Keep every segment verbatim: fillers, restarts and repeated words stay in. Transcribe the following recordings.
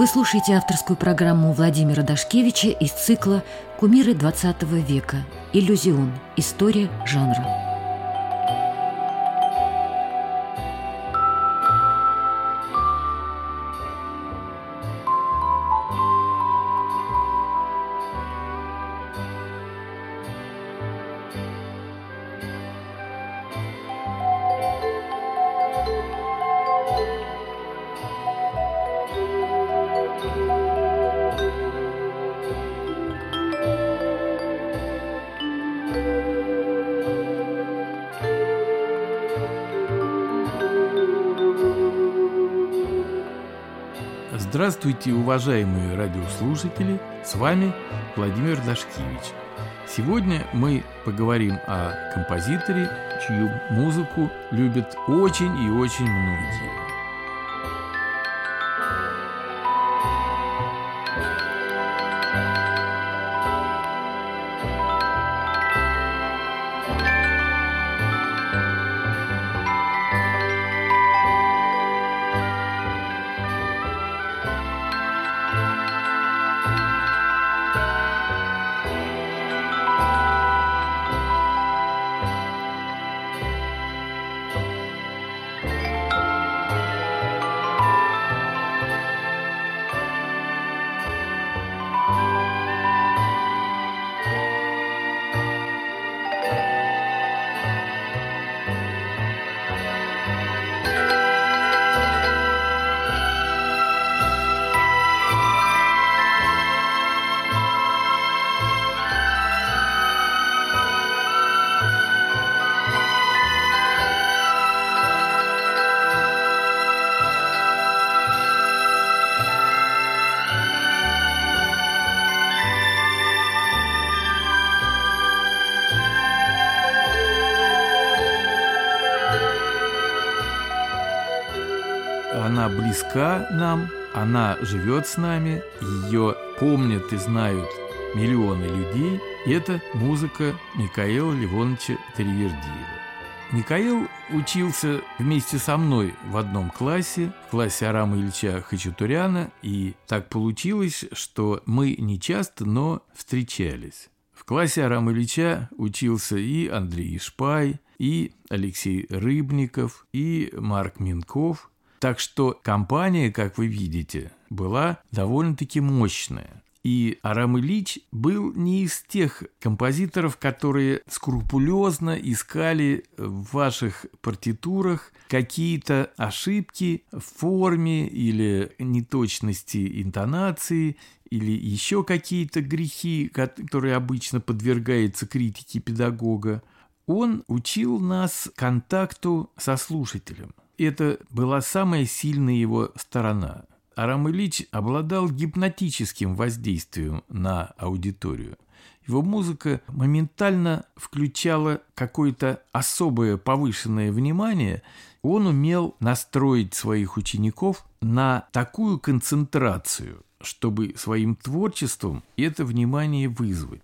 Вы слушаете авторскую программу Владимира Дашкевича из цикла «Кумиры двадцатого века. Иллюзион. История жанра». Здравствуйте, уважаемые радиослушатели! С вами Владимир Дашкевич. Сегодня мы поговорим о композиторе, чью музыку любят очень и очень многие. Она близка нам, она живет с нами, ее помнят и знают миллионы людей. Это музыка Микаэла Львоновича Таривердиева. Микаэл учился вместе со мной в одном классе, в классе Арама Ильича Хачатуряна, и так получилось, что мы не часто, но встречались. В классе Арама Ильича учился и Андрей Ишпай, и Алексей Рыбников, и Марк Минков. Так что компания, как вы видите, была довольно-таки мощная. И Арам Ильич был не из тех композиторов, которые скрупулезно искали в ваших партитурах какие-то ошибки в форме или неточности интонации, или еще какие-то грехи, которые обычно подвергаются критике педагога. Он учил нас контакту со слушателем. Это была самая сильная его сторона. Арам Ильич обладал гипнотическим воздействием на аудиторию. Его музыка моментально включала какое-то особое повышенное внимание. Он умел настроить своих учеников на такую концентрацию, чтобы своим творчеством это внимание вызвать.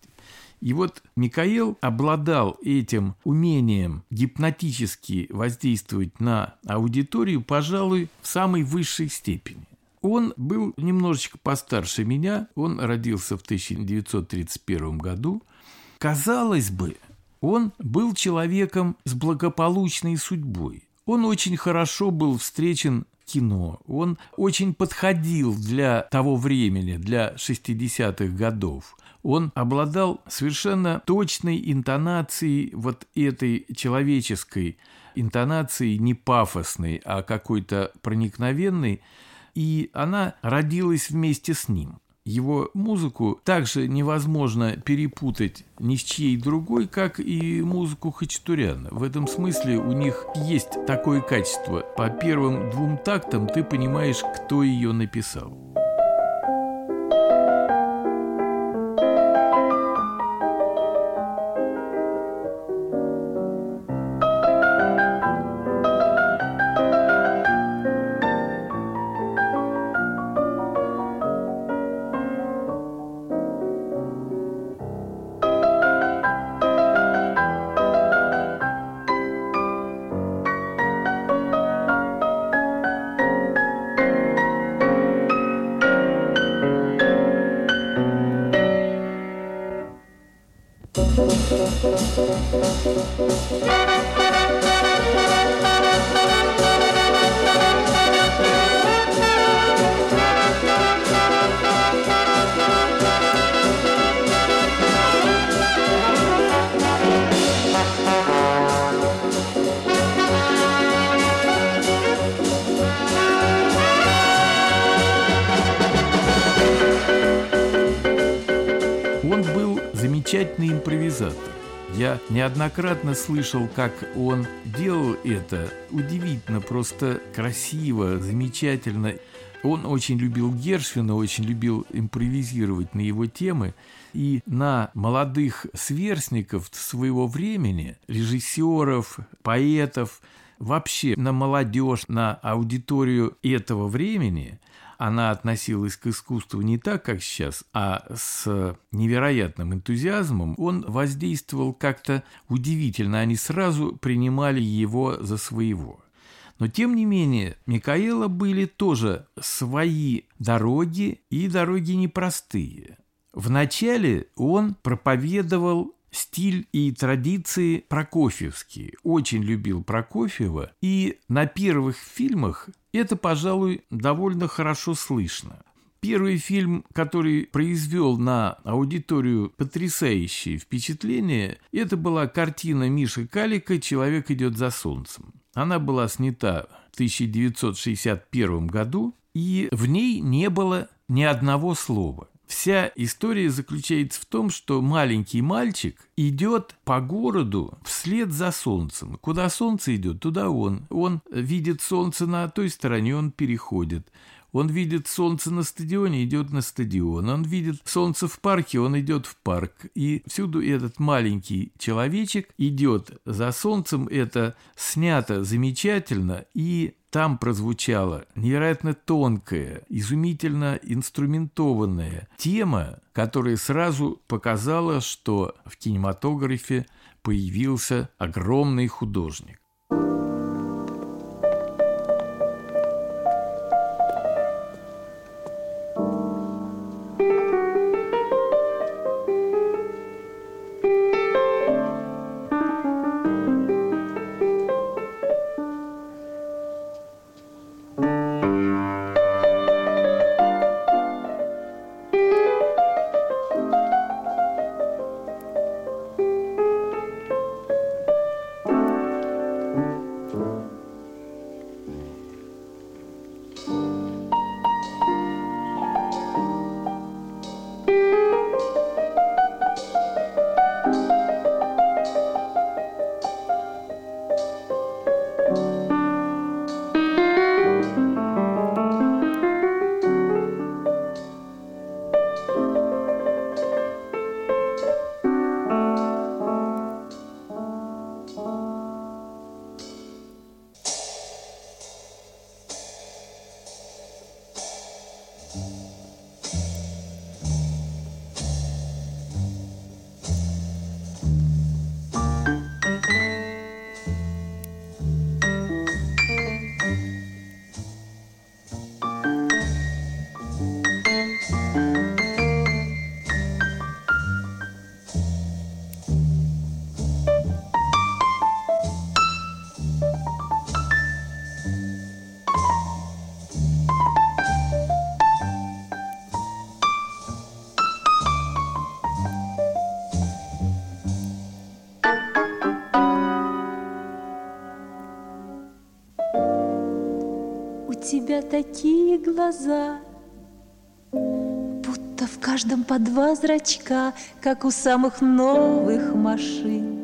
И вот Микаэл обладал этим умением гипнотически воздействовать на аудиторию, пожалуй, в самой высшей степени. Он был немножечко постарше меня, он родился в тысяча девятьсот тридцать первом году. Казалось бы, он был человеком с благополучной судьбой. Он очень хорошо был встречен кино. Он очень подходил для того времени, для шестидесятых годов. Он обладал совершенно точной интонацией, вот этой человеческой интонацией, не пафосной, а какой-то проникновенной, и она родилась вместе с ним. Его музыку также невозможно перепутать ни с чьей другой, как и музыку Хачатуряна. В этом смысле у них есть такое качество. По первым двум тактам ты понимаешь, кто ее написал. Замечательный импровизатор. Я неоднократно слышал, как он делал это. Удивительно, просто красиво, замечательно. Он очень любил Гершвина, очень любил импровизировать на его темы. И на молодых сверстников своего времени, режиссеров, поэтов, вообще на молодежь, на аудиторию этого времени – она относилась к искусству не так, как сейчас, а с невероятным энтузиазмом. Он воздействовал как-то удивительно. Они сразу принимали его за своего. Но, тем не менее, Микаэла были тоже свои дороги, и дороги непростые. Вначале он проповедовал стиль и традиции прокофьевские. Очень любил Прокофьева. И на первых фильмах это, пожалуй, довольно хорошо слышно. Первый фильм, который произвел на аудиторию потрясающие впечатления, это была картина Миши Калика «Человек идет за солнцем». Она была снята в тысяча девятьсот шестьдесят первом году, и в ней не было ни одного слова. Вся история заключается в том, что маленький мальчик идет по городу вслед за солнцем. Куда солнце идет, туда он. Он видит солнце на той стороне, он переходит. Он видит солнце на стадионе, идет на стадион. Он видит солнце в парке, он идет в парк. И всюду этот маленький человечек идет за солнцем. Это снято замечательно, и там прозвучала невероятно тонкая, изумительно инструментованная тема, которая сразу показала, что в кинематографе появился огромный художник. Такие глаза, будто в каждом по два зрачка, как у самых новых машин.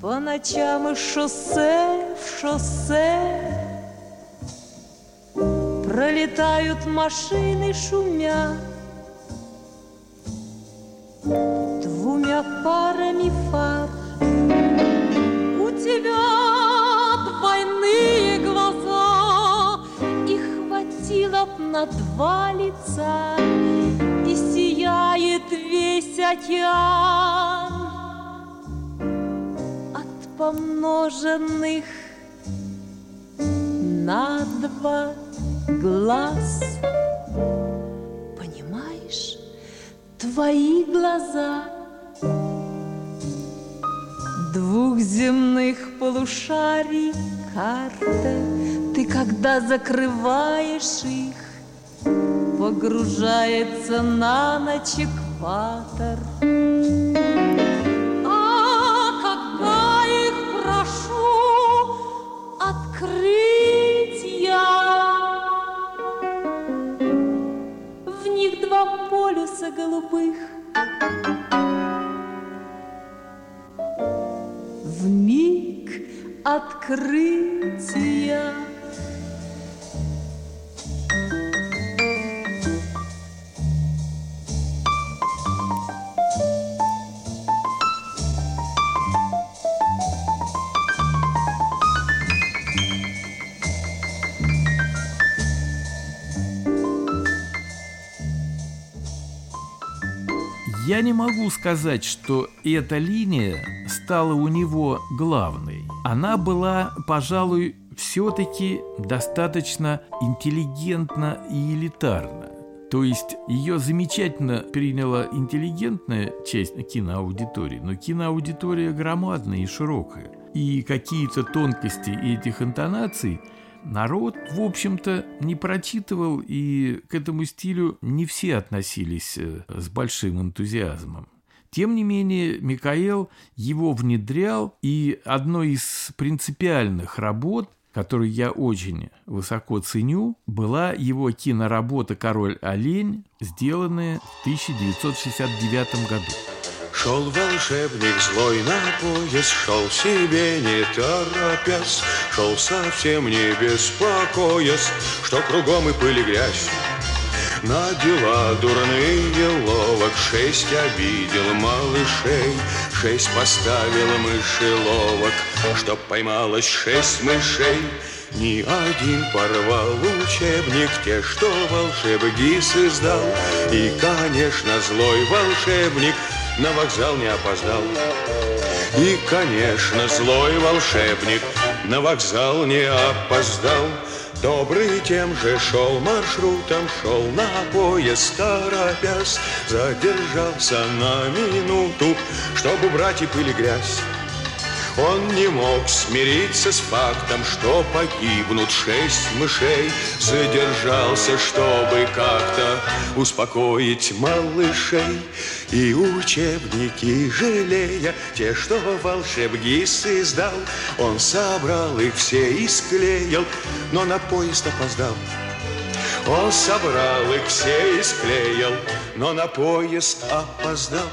По ночам из шоссе в шоссе пролетают машины, шумя двумя парами фар. Тебя двойные глаза, и хватило б на два лица, и сияет весь океан от помноженных на два глаз. Понимаешь? твои глаза двух земных полушарий карта. Ты, когда закрываешь их, погружается на ночь экватор. А когда их прошу открыть я, в них два полюса голубых, в миг открытия. Я не могу сказать, что эта линия стала у него главной. Она была, пожалуй, все-таки достаточно интеллигентна и элитарна. То есть ее замечательно приняла интеллигентная часть киноаудитории, но киноаудитория громадная и широкая. И какие-то тонкости этих интонаций народ, в общем-то, не прочитывал, и к этому стилю не все относились с большим энтузиазмом. Тем не менее, Микаэл его внедрял, и одной из принципиальных работ, которую я очень высоко ценю, была его киноработа «Король-Олень», сделанная в тысяча девятьсот шестьдесят девятом году. Шел волшебник злой на пояс, шел себе не торопясь, шел совсем не беспокоясь, что кругом и пыль и грязь. На дела дурные ловок шесть обидел малышей, шесть поставил мышеловок, чтоб поймалось шесть мышей. Ни один порвал учебник те, что волшебник Гис издал, и, конечно, злой волшебник на вокзал не опоздал. И, конечно, злой волшебник на вокзал не опоздал. Добрый тем же шел маршрутом, шел на поезд торопясь, задержался на минуту, чтобы убрать и пыль и грязь. Он не мог смириться с фактом, что погибнут шесть мышей. Задержался, чтобы как-то успокоить малышей. И учебники жалея, те, что волшебник Гис издал, он собрал их все и склеил, но на поезд опоздал. Он собрал их все и склеил, но на поезд опоздал.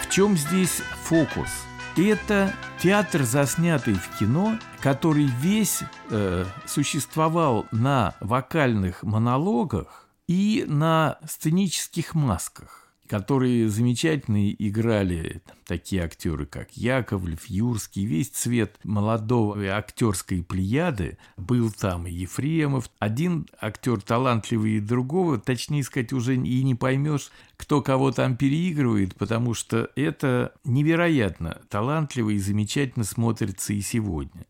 В чем здесь фокус? Это театр, заснятый в кино, который весь э, существовал на вокальных монологах и на сценических масках, которые замечательно играли там такие актеры, как Яковлев, Юрский. Весь цвет молодого актерской плеяды был там, и Ефремов. Один актер талантливый и другого, точнее сказать, уже и не поймешь, кто кого там переигрывает, потому что это невероятно талантливо и замечательно смотрится и сегодня.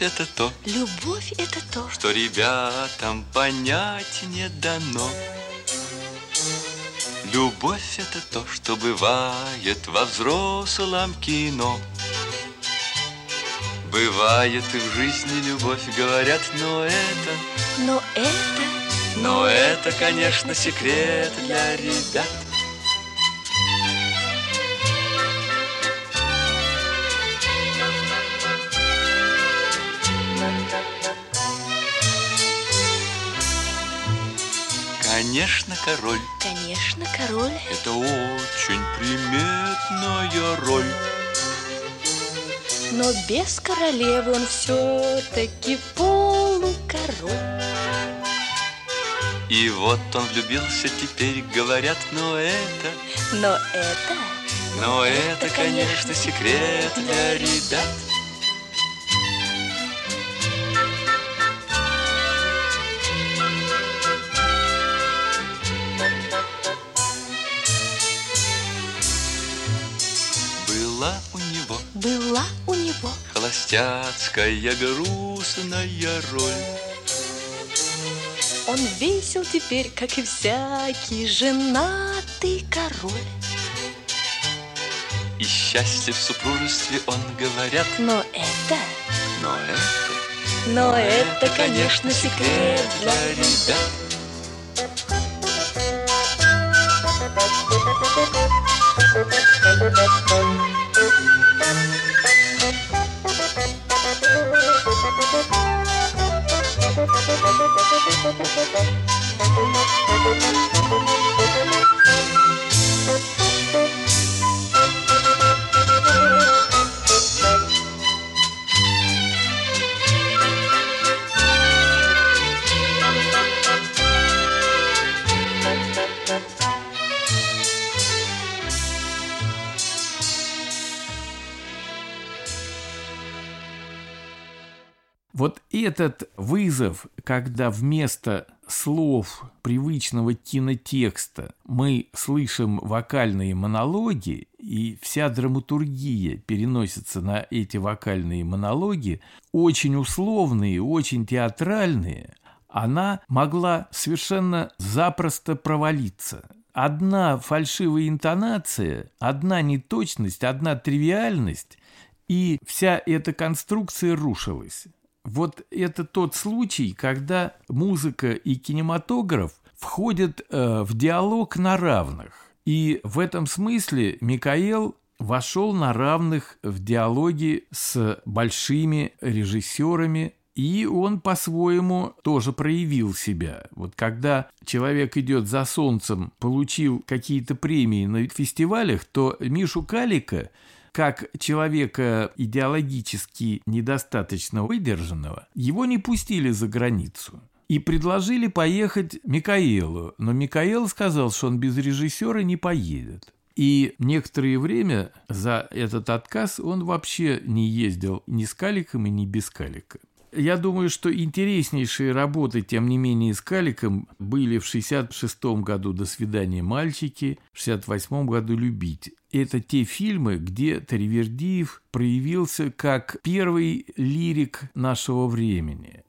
Это то, любовь это то, что ребятам понять не дано. Любовь это то, что бывает во взрослом кино. Бывает и в жизни любовь, говорят, но это, но это, но это, конечно, секрет для ребят. Конечно, король. Конечно, король. Это очень приметная роль. Но без королевы он все-таки полукороль. И вот он влюбился, теперь говорят, но это... Но это... Но это, это конечно, секрет для ребят. Была у него... Была у него... Холостяцкая грустная роль. Он весел теперь, как и всякий женатый король. И счастье в супружестве он, говорят, но это... Но это... Но, но это, это, конечно, секрет для ребят. Вот этот вызов, когда вместо слов привычного кинотекста мы слышим вокальные монологи, и вся драматургия переносится на эти вокальные монологи, очень условные, очень театральные, она могла совершенно запросто провалиться. Одна фальшивая интонация, одна неточность, одна тривиальность, и вся эта конструкция рушилась. Вот это тот случай, когда музыка и кинематограф входят э, в диалог на равных. И в этом смысле Микаэл вошел на равных в диалоге с большими режиссерами, и он по-своему тоже проявил себя. Вот когда «Человек идет за солнцем» получил какие-то премии на фестивалях, то Мишу Калика, как человека идеологически недостаточно выдержанного, его не пустили за границу. И предложили поехать Микаэлу, но Микаэл сказал, что он без режиссера не поедет. И некоторое время за этот отказ он вообще не ездил ни с Каликом и ни без Калика. Я думаю, что интереснейшие работы, тем не менее, с Каликом были в шестьдесят шестом году «До свидания, мальчики», в шестьдесят восьмом году «Любить». Это те фильмы, где Таривердиев проявился как первый лирик нашего времени.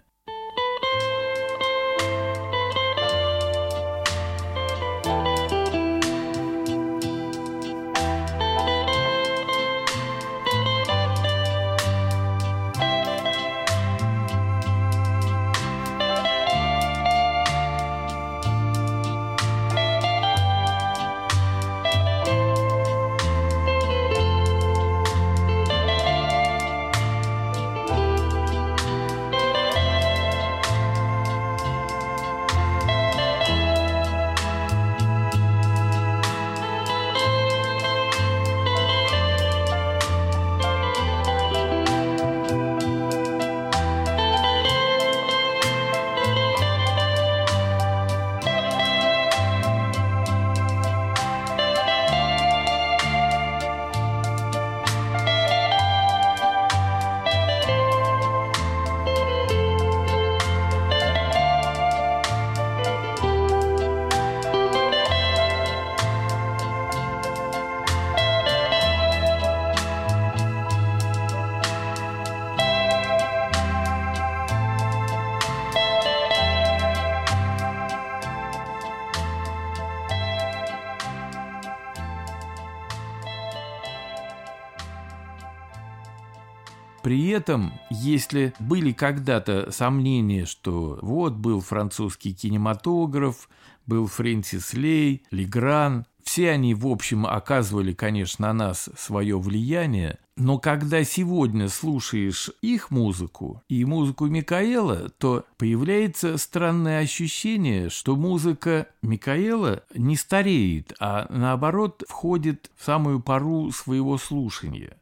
При этом, если были когда-то сомнения, что вот был французский кинематограф, был Фрэнсис Лей, Легран, Все они, в общем, оказывали, конечно, на нас свое влияние, но когда сегодня слушаешь их музыку и музыку Микаэла, то появляется странное ощущение, что музыка Микаэла не стареет, а наоборот входит в самую пору своего слушания.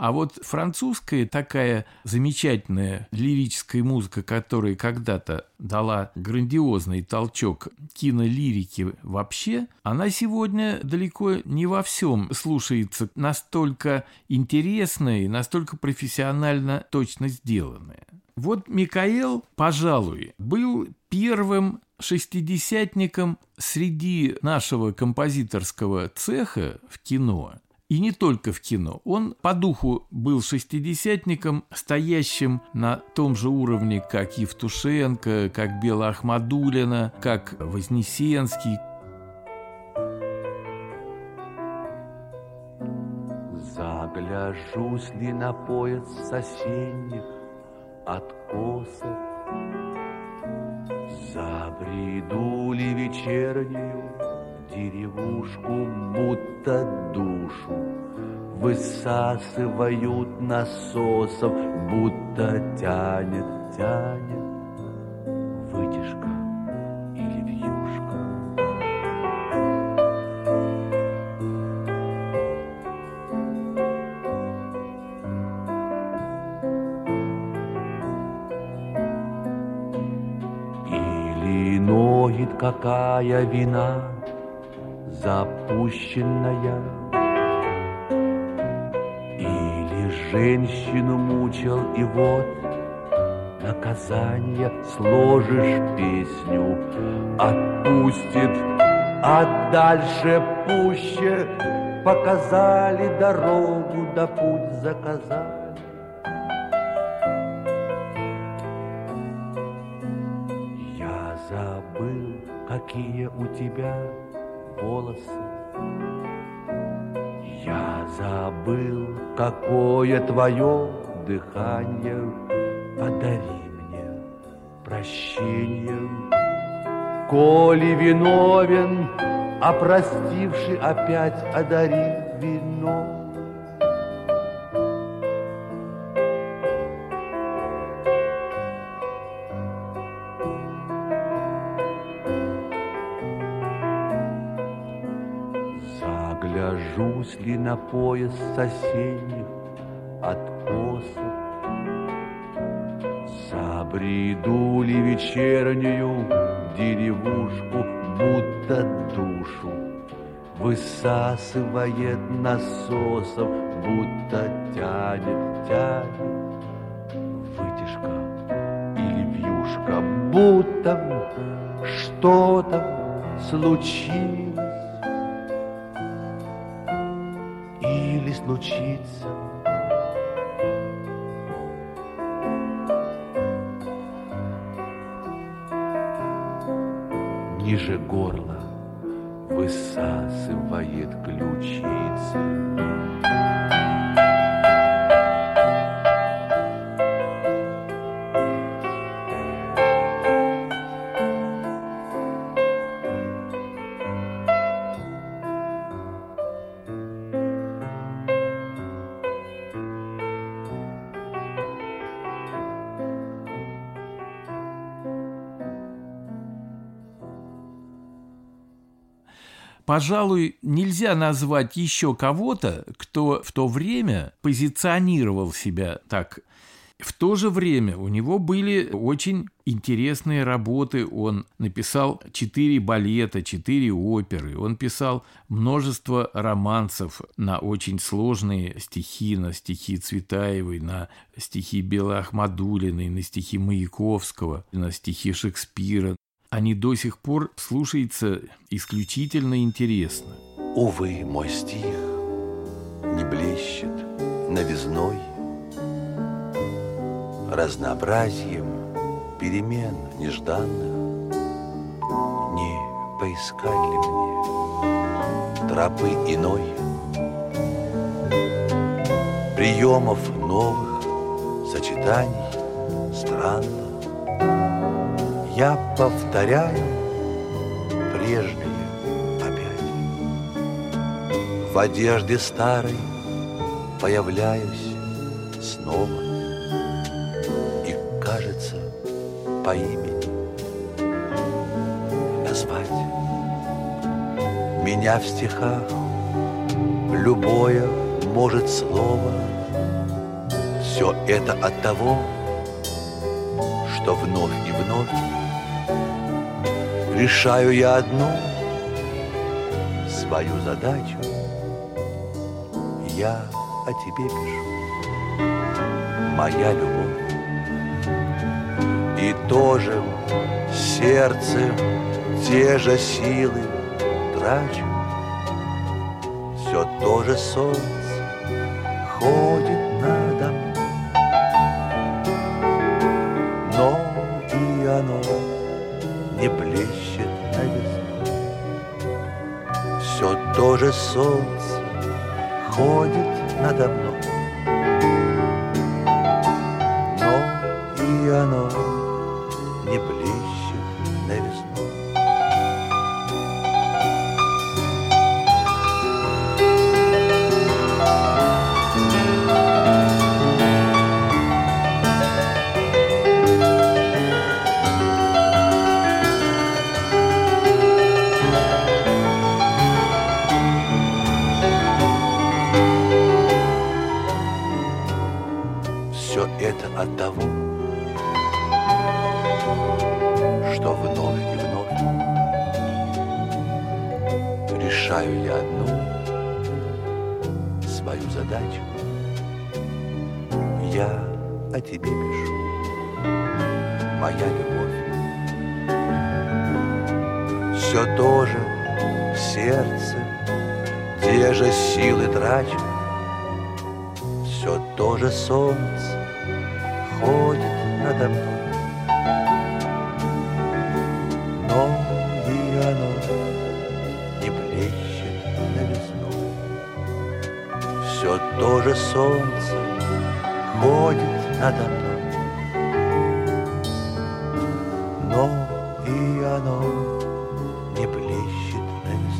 А вот французская такая замечательная лирическая музыка, которая когда-то дала грандиозный толчок кинолирике вообще, она сегодня далеко не во всем слушается настолько интересная и настолько профессионально точно сделанная. Вот Микаэл, пожалуй, был первым шестидесятником среди нашего композиторского цеха в кино. И не только в кино. Он по духу был шестидесятником, стоящим на том же уровне, как Евтушенко, как Белла Ахмадулина, как Вознесенский. Загляжусь ли на пояс осенних откосов, забреду ли вечернюю деревушку, будто душу высасывают насосом, будто тянет, тянет вытяжка или вьюшка. Или ноет какая вина запущенная, или женщину мучил, и вот наказание. Сложишь песню, отпустит, а дальше пуще. Показали дорогу, да путь заказали. Я забыл, какие у тебя волосы. Я забыл, какое твое дыхание. Подари мне прощение, коли виновен, а простивший опять одари вино. Гляжусь ли на пояс осенних откосов, забреду ли вечернюю деревушку, будто душу высасывает насосом, будто тянет, тянет вытяжка или вьюшка, будто что-то случилось. Случится. Ниже горла высасывает ключица. Пожалуй, нельзя назвать еще кого-то, кто в то время позиционировал себя так. В то же время у него были очень интересные работы. Он написал четыре балета, четыре оперы. Он писал множество романсов на очень сложные стихи, на стихи Цветаевой, на стихи Беллы Ахмадулиной, на стихи Маяковского, на стихи Шекспира. Они до сих пор слушаются исключительно интересно. Увы, мой стих не блещет новизной, разнообразием перемен нежданных. Не поискать ли мне тропы иной, приемов новых, сочетаний странных? Я повторяю прежние опять. в одежде старой появляюсь снова. И, кажется, по имени назвать меня в стихах любое может слово. Все это от того, что вновь и вновь решаю я одну свою задачу. Я о тебе пишу, моя любовь. И тоже в сердце те же силы трачу. Все то же солнце ходит надо мной, но и оно не блещет на весну. Все то же солнце ходит надо мной, но и оно не блещет на весну. От того, что вновь и вновь решаю я одну свою задачу. Я о тебе пишу, моя любовь. Все то же в сердце, те же силы трачу. Все то же солнце ходит надо мной, но и оно не блещет на весну. Все то же солнце ходит надо мной, но и оно не блещет на весну.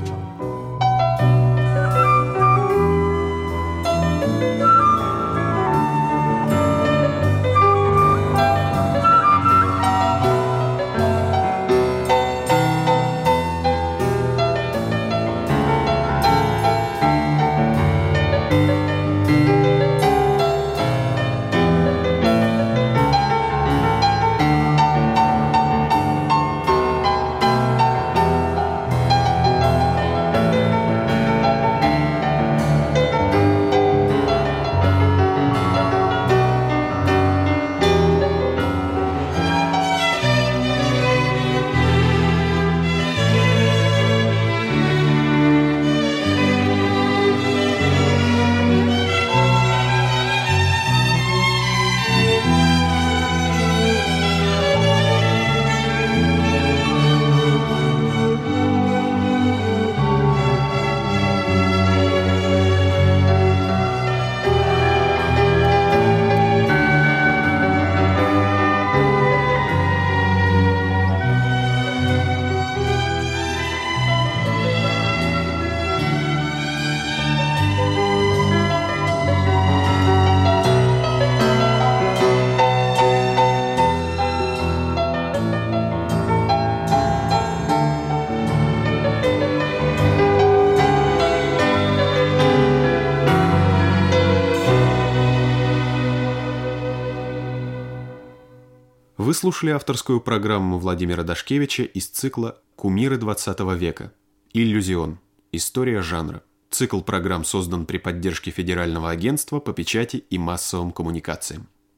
Вы слушали авторскую программу Владимира Дашкевича из цикла «Кумиры двадцатого века. Иллюзион. История жанра». Цикл программ создан при поддержке Федерального агентства по печати и массовым коммуникациям.